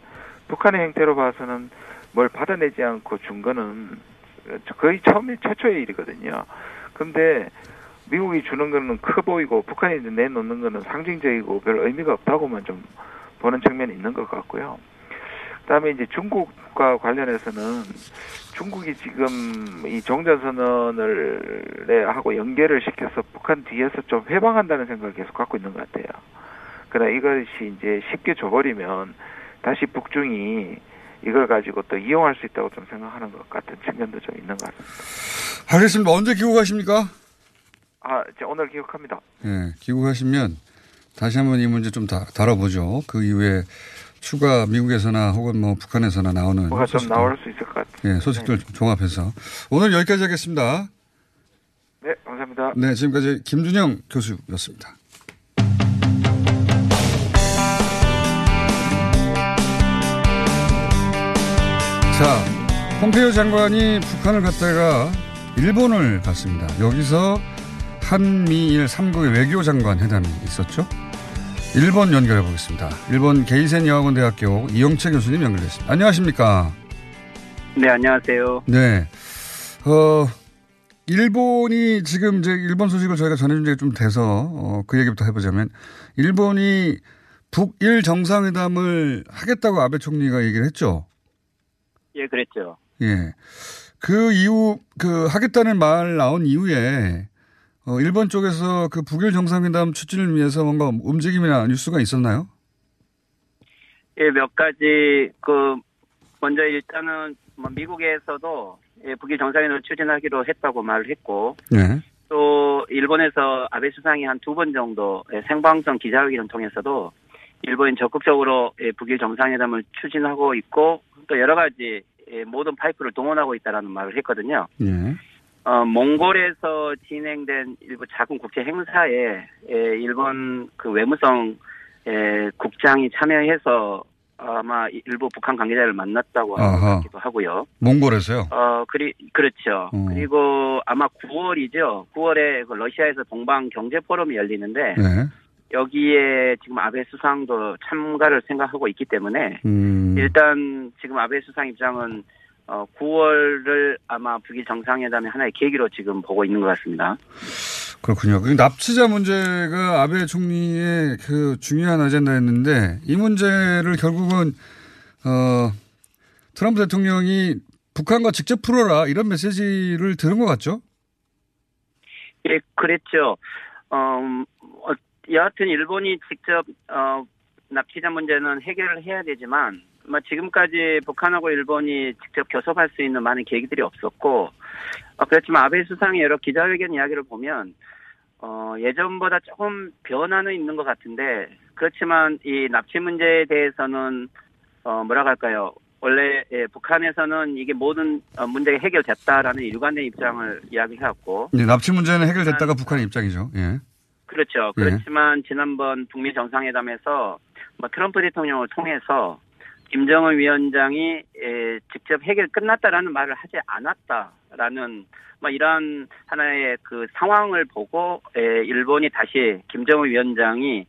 북한의 행태로 봐서는 뭘 받아내지 않고 준 거는 거의 처음이 최초의 일이거든요. 그런데 미국이 주는 거는 커 보이고 북한이 내놓는 거는 상징적이고 별 의미가 없다고만 좀 보는 측면이 있는 것 같고요. 그다음에 이제 중국과 관련해서는 중국이 지금 이 종전선언을 하고 연계를 시켜서 북한 뒤에서 좀 해방한다는 생각을 계속 갖고 있는 것 같아요. 그러나 이것이 이제 쉽게 줘버리면 다시 북중이 이걸 가지고 또 이용할 수 있다고 좀 생각하는 것 같은 측면도 좀 있는 것 같습니다. 알겠습니다. 언제 귀국하십니까? 아, 이제 오늘 귀국합니다. 네, 귀국하시면 다시 한번 이 문제 좀 다, 다뤄보죠. 그 이후에 추가 미국에서나 혹은 뭐 북한에서나 나오는 뭐가 좀 나올 수 있을 것 같아요. 네, 소식들 네. 종합해서 오늘 여기까지 하겠습니다. 네, 감사합니다. 네, 지금까지 김준형 교수였습니다. 자, 폼페이오 장관이 북한을 갔다가 일본을 갔습니다. 여기서 한미일 삼 국의 외교장관 회담이 있었죠. 일본 연결해 보겠습니다. 일본 게이센여학원대학교 이영채 교수님 연결됐습니다. 안녕하십니까? 네, 안녕하세요. 네, 어 일본이 지금 이제 일본 소식을 저희가 전해준 적이 좀 돼서 어, 그 얘기부터 해보자면 일본이 북일 정상회담을 하겠다고 아베 총리가 얘기를 했죠. 예, 그랬죠. 예, 그 이후 그 하겠다는 말 나온 이후에 어, 일본 쪽에서 그 북일 정상회담 추진을 위해서 뭔가 움직임이나 뉴스가 있었나요? 예, 몇 가지, 그, 먼저 일단은, 뭐, 미국에서도, 예, 북일 정상회담을 추진하기로 했다고 말을 했고, 네. 또, 일본에서 아베 수상이 한 두 번 정도, 예, 생방송 기자회견을 통해서도, 일본이 적극적으로, 예, 북일 정상회담을 추진하고 있고, 또 여러 가지, 예, 모든 파이프를 동원하고 있다라는 말을 했거든요. 네. 어, 몽골에서 진행된 일부 작은 국제 행사에, 예, 일본 그 외무성, 예, 국장이 참여해서 아마 일부 북한 관계자를 만났다고 하기도 하고요. 몽골에서요? 어, 그리, 그렇죠. 음. 그리고 아마 구월이죠. 구월에 그 러시아에서 동방 경제 포럼이 열리는데, 네. 여기에 지금 아베 수상도 참가를 생각하고 있기 때문에, 음. 일단 지금 아베 수상 입장은 어, 구월을 아마 북일 정상회담의 하나의 계기로 지금 보고 있는 것 같습니다. 그렇군요. 납치자 문제가 아베 총리의 그 중요한 아젠다였는데 이 문제를 결국은 어, 트럼프 대통령이 북한과 직접 풀어라 이런 메시지를 들은 것 같죠? 예, 그랬죠. 어, 여하튼 일본이 직접 어, 납치자 문제는 해결을 해야 되지만 지금까지 북한하고 일본이 직접 교섭할 수 있는 많은 계기들이 없었고 그렇지만 아베 수상의 여러 기자회견 이야기를 보면 어, 예전보다 조금 변화는 있는 것 같은데 그렇지만 이 납치 문제에 대해서는 어, 뭐라고 할까요? 원래 예, 북한에서는 이게 모든 문제가 해결됐다라는 일관된 입장을 이야기해왔고 네, 납치 문제는 해결됐다가 북한, 북한의 입장이죠. 예. 그렇죠. 예. 그렇지만 지난번 북미 정상회담에서 뭐 트럼프 대통령을 통해서 김정은 위원장이 직접 해결 끝났다라는 말을 하지 않았다라는 이러한 하나의 그 상황을 보고 일본이 다시 김정은 위원장이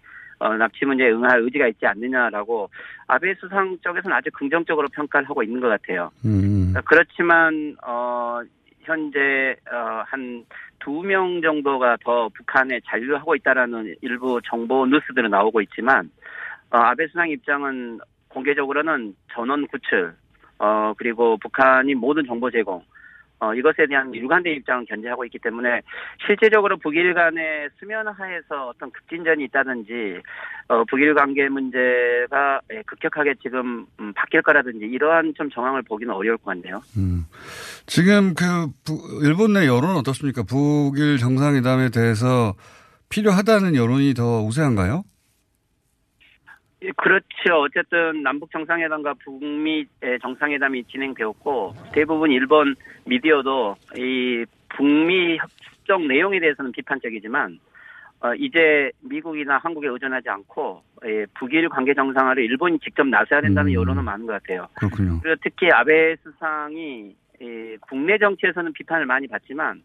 납치 문제에 응할 의지가 있지 않느냐라고 아베 수상 쪽에서는 아주 긍정적으로 평가를 하고 있는 것 같아요. 음. 그렇지만 어, 현재 어, 한 두 명 정도가 더 북한에 잔류하고 있다라는 일부 정보 뉴스들은 나오고 있지만 어, 아베 수상 입장은 공개적으로는 전원 구출, 어, 그리고 북한이 모든 정보 제공, 어, 이것에 대한 일관된 입장을 견지하고 있기 때문에 실제적으로 북일 간의 수면 하에서 어떤 급진전이 있다든지, 어, 북일 관계 문제가 급격하게 지금 음, 바뀔 거라든지 이러한 좀 정황을 보기는 어려울 것 같네요. 음. 지금 그, 일본 내 여론은 어떻습니까? 북일 정상회담에 대해서 필요하다는 여론이 더 우세한가요? 그렇죠. 어쨌든 남북 정상회담과 북미 정상회담이 진행되었고 대부분 일본 미디어도 이 북미 협정 내용에 대해서는 비판적이지만 이제 미국이나 한국에 의존하지 않고 북일 관계 정상화를 일본이 직접 나서야 된다는 여론은 많은 것 같아요. 그렇군요. 그리고 특히 아베 수상이 국내 정치에서는 비판을 많이 받지만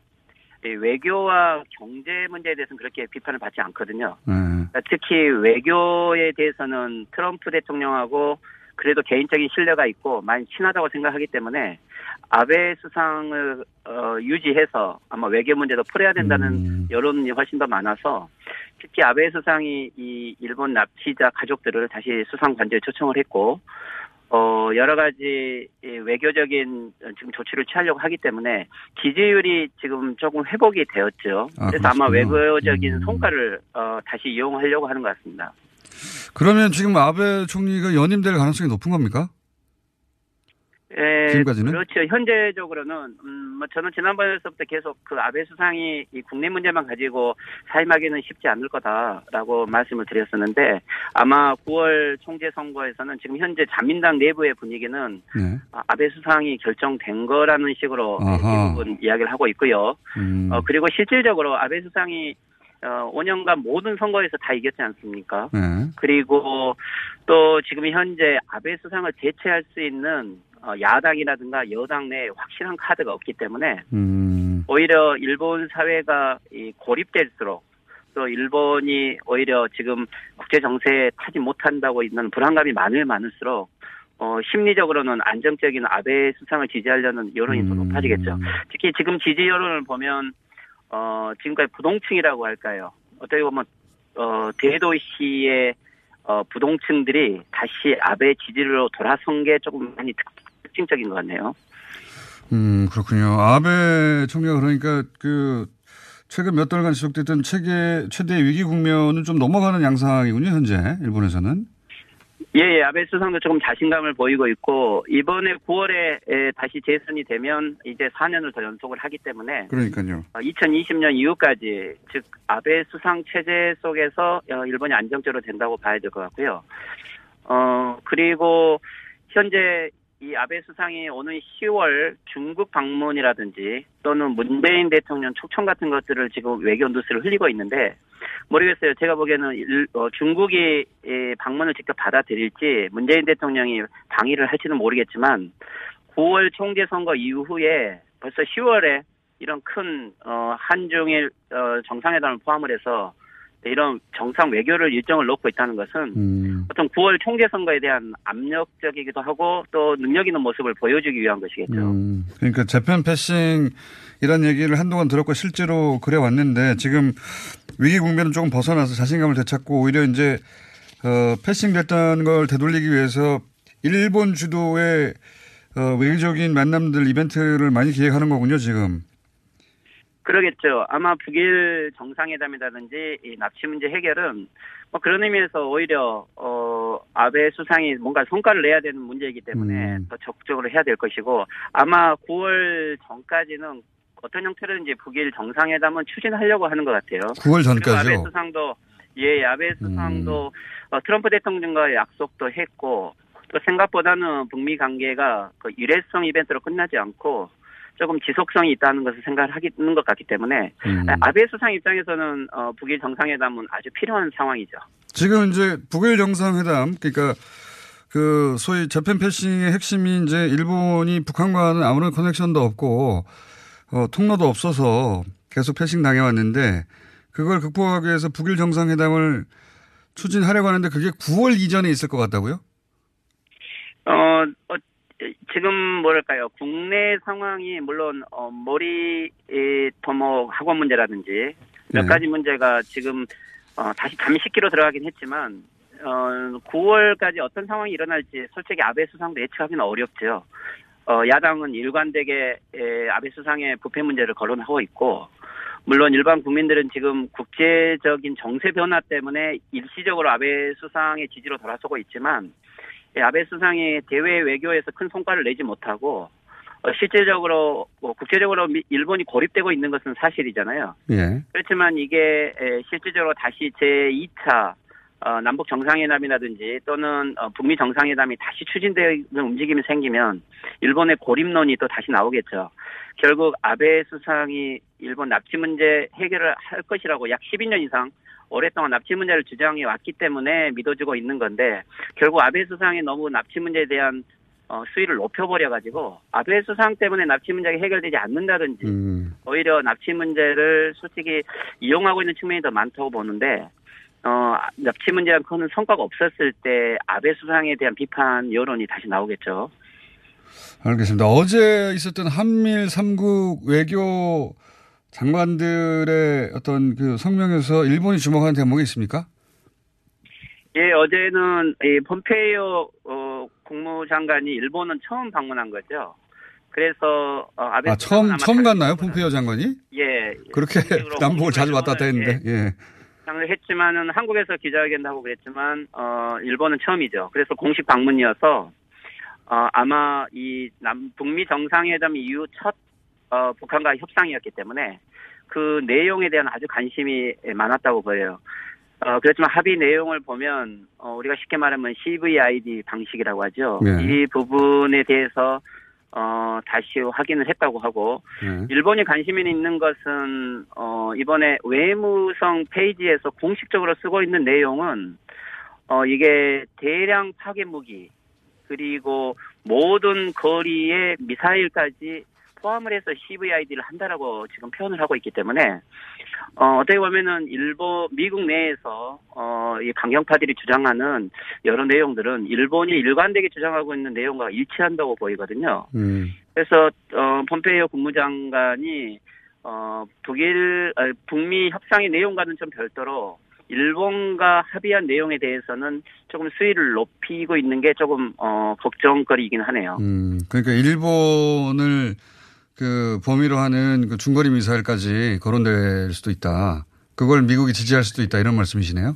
외교와 경제 문제에 대해서는 그렇게 비판을 받지 않거든요. 네. 특히 외교에 대해서는 트럼프 대통령하고 그래도 개인적인 신뢰가 있고 많이 친하다고 생각하기 때문에 아베 수상을 어, 유지해서 아마 외교 문제도 풀어야 된다는 음. 여론이 훨씬 더 많아서 특히 아베 수상이 이 일본 납치자 가족들을 다시 수상 관저에 초청을 했고 어, 여러 가지 외교적인 지금 조치를 취하려고 하기 때문에 지지율이 지금 조금 회복이 되었죠. 아, 그래서 그렇구나. 아마 외교적인 성과를 어, 다시 이용하려고 하는 것 같습니다. 그러면 지금 아베 총리가 연임될 가능성이 높은 겁니까? 예, 지금까지는? 그렇죠. 현재적으로는 음, 저는 지난번에서부터 계속 그 아베 수상이 이 국내 문제만 가지고 사임하기는 쉽지 않을 거다라고 말씀을 드렸었는데 아마 구월 총재 선거에서는 지금 현재 자민당 내부의 분위기는 네. 아베 수상이 결정된 거라는 식으로 아하. 대부분 이야기를 하고 있고요. 음. 어, 그리고 실질적으로 아베 수상이 어, 오 년간 모든 선거에서 다 이겼지 않습니까? 네. 그리고 또 지금 현재 아베 수상을 대체할 수 있는 야당이라든가 여당 내에 확실한 카드가 없기 때문에 음. 오히려 일본 사회가 고립될수록 또 일본이 오히려 지금 국제 정세에 타지 못한다고 있는 불안감이 많을 많을수록 어, 심리적으로는 안정적인 아베 수상을 지지하려는 여론이 더 높아지겠죠. 음. 특히 지금 지지 여론을 보면 어, 지금까지 부동층이라고 할까요? 어떻게 보면 어, 대도시의 어, 부동층들이 다시 아베 지지로 돌아선 게 조금 많이 특징적인 것 같네요. 음, 그렇군요. 아베 총리가 그러니까 그 최근 몇 달간 지속됐던 체계 최대 위기 국면은 좀 넘어가는 양상이군요, 현재 일본에서는. 예, 예, 아베 수상도 조금 자신감을 보이고 있고 이번에 구월에 다시 재선이 되면 이제 사 년을 더 연속을 하기 때문에 그러니까요. 이천이십 년 이후까지 즉 아베 수상 체제 속에서 일본이 안정적으로 된다고 봐야 될 것 같고요. 어 그리고 현재 이 아베 수상이 오는 시월 중국 방문이라든지 또는 문재인 대통령 초청 같은 것들을 지금 외교 뉴스를 흘리고 있는데 모르겠어요. 제가 보기에는 일, 어, 중국이 예, 방문을 직접 받아들일지 문재인 대통령이 방위를 할지는 모르겠지만 구월 총재 선거 이후에 벌써 시월에 이런 큰 어, 한중일 어, 정상회담을 포함을 해서 이런 정상 외교를 일정을 놓고 있다는 것은 음. 어떤 구월 총재 선거에 대한 압력적이기도 하고 또 능력 있는 모습을 보여주기 위한 것이겠죠. 음. 그러니까 재편 패싱 이런 얘기를 한동안 들었고 실제로 그래 왔는데 지금 위기 국면은 조금 벗어나서 자신감을 되찾고 오히려 이제 어, 패싱됐다는 걸 되돌리기 위해서 일본 주도의 어, 외교적인 만남들 이벤트를 많이 기획하는 거군요 지금. 그러겠죠. 아마 북일 정상회담이라든지 이 납치 문제 해결은 뭐 그런 의미에서 오히려 어 아베 수상이 뭔가 성과를 내야 되는 문제이기 때문에 음. 더 적극적으로 해야 될 것이고 아마 구월 전까지는 어떤 형태로든지 북일 정상회담은 추진하려고 하는 것 같아요. 구월 전까지요? 아베 수상도 예, 아베 수상도 음. 어, 트럼프 대통령과의 약속도 했고 또 생각보다는 북미 관계가 그 일회성 이벤트로 끝나지 않고 조금 지속성이 있다는 것을 생각을 하는 것 같기 때문에 음. 아베 수상 입장에서는 어, 북일 정상회담은 아주 필요한 상황이죠. 지금 이제 북일 정상회담 그러니까 그 소위 재팬 패싱의 핵심이 이제 일본이 북한과는 아무런 커넥션도 없고 어, 통로도 없어서 계속 패싱 당해왔는데 그걸 극복하기 위해서 북일 정상회담을 추진하려고 하는데 그게 구월 이전에 있을 것 같다고요? 어, 어. 지금 뭐랄까요 국내 상황이 물론 어, 모리 토목 학원 문제라든지 몇 네. 가지 문제가 지금 어, 다시 잠식기로 들어가긴 했지만 어, 구월까지 어떤 상황이 일어날지 솔직히 아베 수상도 예측하기는 어렵죠. 어, 야당은 일관되게 에, 아베 수상의 부패 문제를 거론하고 있고, 물론 일반 국민들은 지금 국제적인 정세 변화 때문에 일시적으로 아베 수상의 지지로 돌아서고 있지만, 예, 아베 수상이 대외 외교에서 큰 성과를 내지 못하고 어, 실질적으로 뭐, 국제적으로 미, 일본이 고립되고 있는 것은 사실이잖아요. 예. 그렇지만 이게 에, 실질적으로 다시 제이 차 어, 남북 정상회담이라든지 또는 어, 북미 정상회담이 다시 추진되는 움직임이 생기면 일본의 고립론이 또 다시 나오겠죠. 결국 아베 수상이 일본 납치 문제 해결을 할 것이라고 약 십이 년 이상 오랫동안 납치 문제를 주장해 왔기 때문에 믿어지고 있는 건데, 결국 아베 수상이 너무 납치 문제에 대한 어, 수위를 높여버려가지고 아베 수상 때문에 납치 문제가 해결되지 않는다든지 음. 오히려 납치 문제를 솔직히 이용하고 있는 측면이 더 많다고 보는데, 어, 납치 문제랑 그거는 성과가 없었을 때 아베 수상에 대한 비판 여론이 다시 나오겠죠. 알겠습니다. 어제 있었던 한미 삼국 외교 장관들의 어떤 그 성명에서 일본이 주목한 대목이 있습니까? 예, 어제는 이 폼페이오 어, 국무장관이 일본은 처음 방문한 거죠. 그래서 어, 아베 아, 처음 처음 갔나요, 폼페이오 장관이? 예. 그렇게 남북을 자주 왔다 갔다 했는데. 예. 예. 했지만은 한국에서 기자회견도 하고 그랬지만 어, 일본은 처음이죠. 그래서 공식 방문이어서 어, 아마 이 남 북미 정상회담 이후 첫 어, 북한과 협상이었기 때문에 그 내용에 대한 아주 관심이 많았다고 보여요. 어, 그렇지만 합의 내용을 보면 어, 우리가 쉽게 말하면 씨브이아이디 방식이라고 하죠. 네. 이 부분에 대해서 어, 다시 확인을 했다고 하고, 네. 일본이 관심이 있는 것은, 어, 이번에 외무성 페이지에서 공식적으로 쓰고 있는 내용은, 어, 이게 대량 파괴 무기, 그리고 모든 거리에 미사일까지 포함을 해서 씨브이아이디를 한다라고 지금 표현을 하고 있기 때문에, 어, 어떻게 보면은 일본, 미국 내에서, 어, 이 강경파들이 주장하는 여러 내용들은 일본이 일관되게 주장하고 있는 내용과 일치한다고 보이거든요. 음. 그래서, 어, 폼페이오 국무장관이, 어, 북일, 어, 북미 협상의 내용과는 좀 별도로 일본과 합의한 내용에 대해서는 조금 수위를 높이고 있는 게 조금, 어, 걱정거리이긴 하네요. 음, 그러니까 일본을 그 범위로 하는 그 중거리 미사일까지 거론될 수도 있다. 그걸 미국이 지지할 수도 있다. 이런 말씀이시네요.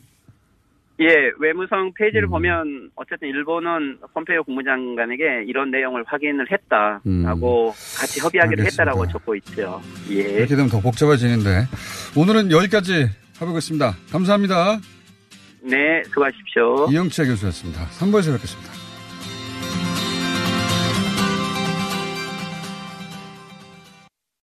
예, 외무성 페이지를 음. 보면 어쨌든 일본은 폼페이오 국무장관에게 이런 내용을 확인을 했다라고 음. 같이 협의하기로 알겠습니다. 했다라고 적고 있죠. 예. 이렇게 되면 더 복잡해지는데 오늘은 여기까지 해보겠습니다. 감사합니다. 네, 수고하십시오. 이영채 교수였습니다. 삼 부에서 뵙겠습니다.